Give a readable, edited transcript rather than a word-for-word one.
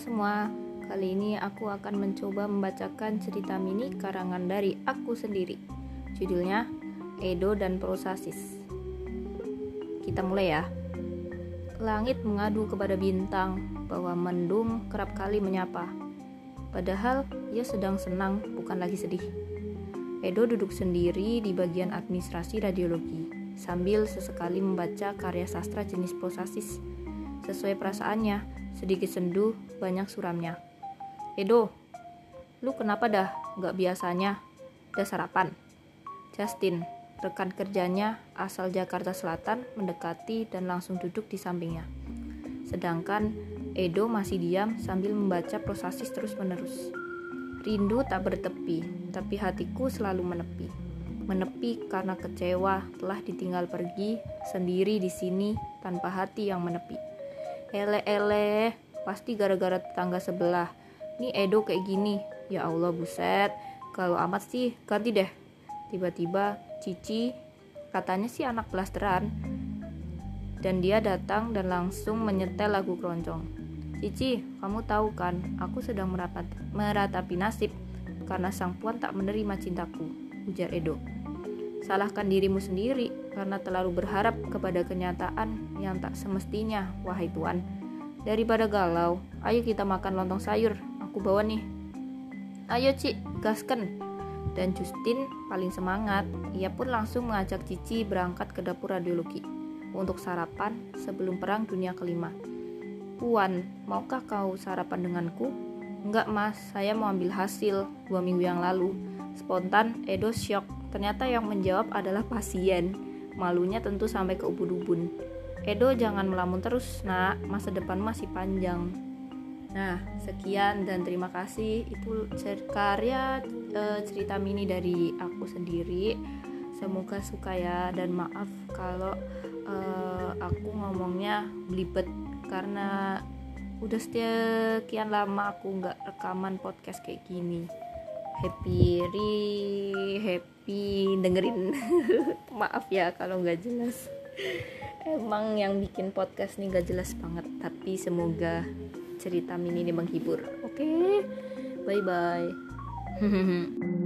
semua, kali ini aku akan mencoba membacakan cerita mini karangan dari aku sendiri. Judulnya Edo dan Prosasis. Kita mulai ya. Langit mengadu kepada bintang bahwa mendung kerap kali menyapa. Padahal ia sedang senang, bukan lagi sedih. Edo duduk sendiri di bagian administrasi radiologi sambil sesekali membaca karya sastra jenis prosasis. Sesuai perasaannya, sedikit sendu, banyak suramnya. Edo, lu kenapa dah? Gak biasanya. Udah sarapan? Justin, rekan kerjanya asal Jakarta Selatan, mendekati dan langsung duduk di sampingnya. Sedangkan Edo masih diam sambil membaca prosasis terus-menerus. Rindu tak bertepi, tapi hatiku selalu menepi. Menepi karena kecewa telah ditinggal pergi, sendiri di sini tanpa hati yang menepi. Ele-ele, pasti gara-gara tetangga sebelah. Nih Edo kayak gini, ya Allah buset, kalau amat sih ganti deh. Tiba-tiba Cici, katanya sih anak blasteran, dan dia datang dan langsung menyetel lagu keroncong. Cici, kamu tahu kan, aku sedang meratapi nasib karena sang puan tak menerima cintaku, ujar Edo. Salahkan dirimu sendiri karena terlalu berharap kepada kenyataan yang tak semestinya, wahai Tuhan. Daripada galau, ayo kita makan lontong sayur, aku bawa nih. Ayo Ci, gasken. Dan Justin paling semangat, ia pun langsung mengajak Cici berangkat ke dapur radiologi untuk sarapan sebelum perang dunia kelima. Puan, maukah kau sarapan denganku? Enggak mas, saya mau ambil hasil 2 minggu yang lalu. Spontan Edo syok. Ternyata yang menjawab adalah pasien. Malunya tentu sampai ke ubun-ubun. Edo jangan melamun terus nak, masa depan masih panjang. Nah, sekian dan terima kasih. Itu karya cerita mini dari aku sendiri. Semoga suka ya. Dan maaf kalau aku ngomongnya belibet, karena udah sekian lama aku gak rekaman podcast kayak gini. Happy dengerin. Maaf ya kalau gak jelas. Emang yang bikin podcast ini gak jelas banget, tapi semoga cerita mini ini menghibur. Oke, bye-bye.